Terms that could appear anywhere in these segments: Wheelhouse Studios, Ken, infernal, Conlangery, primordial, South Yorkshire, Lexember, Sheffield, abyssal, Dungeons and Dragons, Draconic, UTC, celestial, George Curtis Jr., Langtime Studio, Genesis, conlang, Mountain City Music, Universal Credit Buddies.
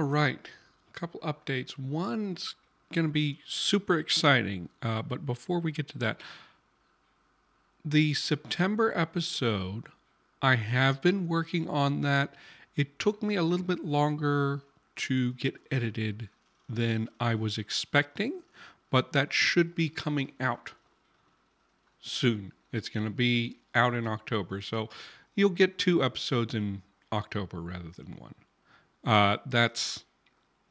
All right, a couple updates. One's going to be super exciting, but before we get to that, the September episode, I have been working on that. It took me a little bit longer to get edited than I was expecting, but that should be coming out soon. It's going to be out in October, so you'll get 2 episodes in October rather than 1. That's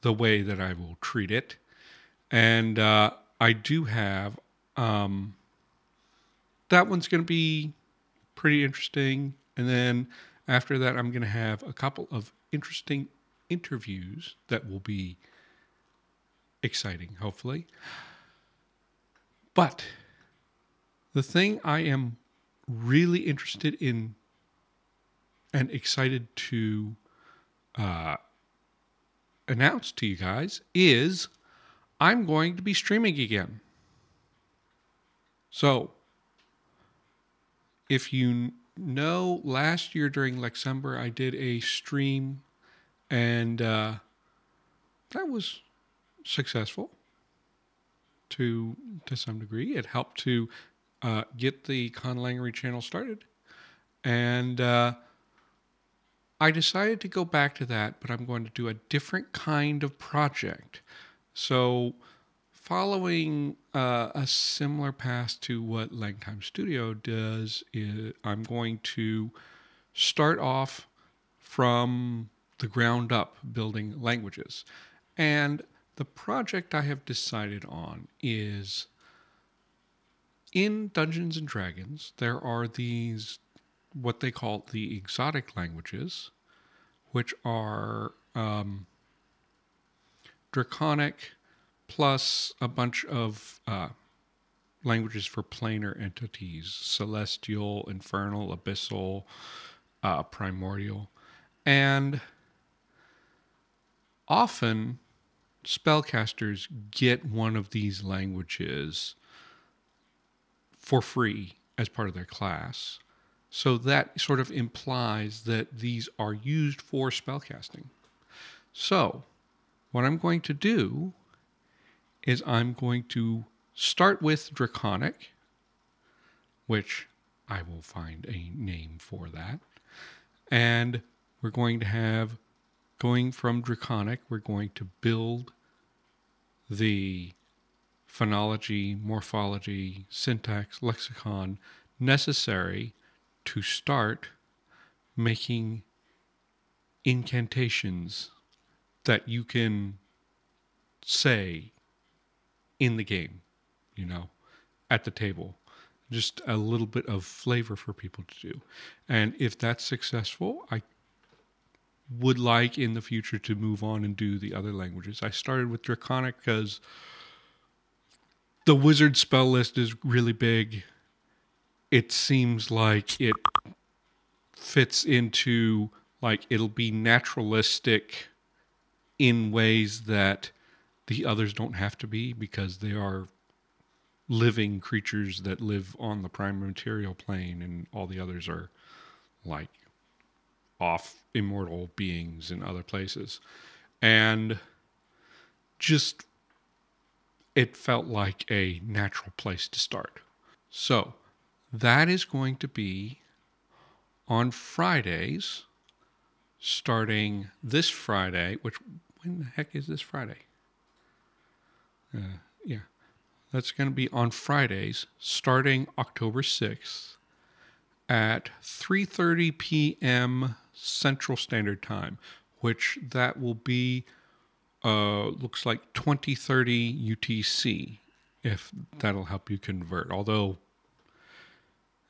the way that I will treat it. And I do have... that one's going to be pretty interesting. And then after that, I'm going to have a couple of interesting interviews that will be exciting, hopefully. But the thing I am really interested in and excited to announce to you guys is I'm going to be streaming again. So if you know, last year during Lexember, I did a stream, and that was successful to some degree. It helped to get the Conlangery channel started, and I decided to go back to that, but I'm going to do a different kind of project. So following a similar path to what Langtime Studio does, I'm going to start off from the ground up building languages. And the project I have decided on is, in Dungeons and Dragons, there are these, what they call the exotic languages, which are Draconic, plus a bunch of languages for planar entities, celestial, infernal, abyssal, primordial. And often spellcasters get one of these languages for free as part of their class. So that sort of implies that these are used for spellcasting. So what I'm going to do is I'm going to start with Draconic, which I will find a name for that. And we're going to have, going from Draconic, we're going to build the phonology, morphology, syntax, lexicon necessary to start making incantations that you can say in the game, you know, at the table. Just a little bit of flavor for people to do. And if that's successful, I would like in the future to move on and do the other languages. I started with Draconic because the wizard spell list is really big. It seems like it fits into, like, it'll be naturalistic in ways that the others don't have to be, because they are living creatures that live on the primordial plane, and all the others are like off immortal beings in other places. And just, it felt like a natural place to start. So that is going to be on Fridays, starting this Friday, which, when the heck is this Friday? Yeah, that's going to be on Fridays, starting October 6th at 3:30 p.m. Central Standard Time, which that will be, looks like 20:30 UTC, if that'll help you convert. Although,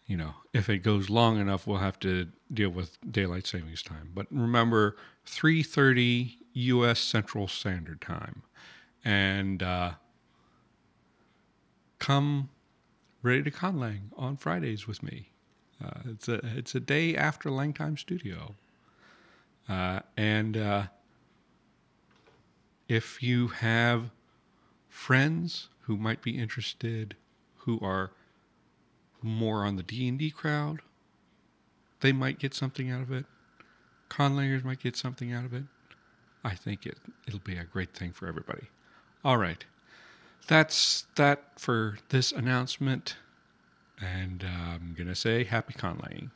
you know, if it goes long enough, we'll have to deal with daylight savings time. But remember, 3:30 U.S. Central Standard Time. And come ready to Conlang on Fridays with me. It's a day after Langtime Studio. And if you have friends who might be interested, who are more on the D&D crowd, they might get something out of it. Conlangers might get something out of it. I think it'll be a great thing for everybody. All right. That's that for this announcement. And I'm going to say happy conlaying.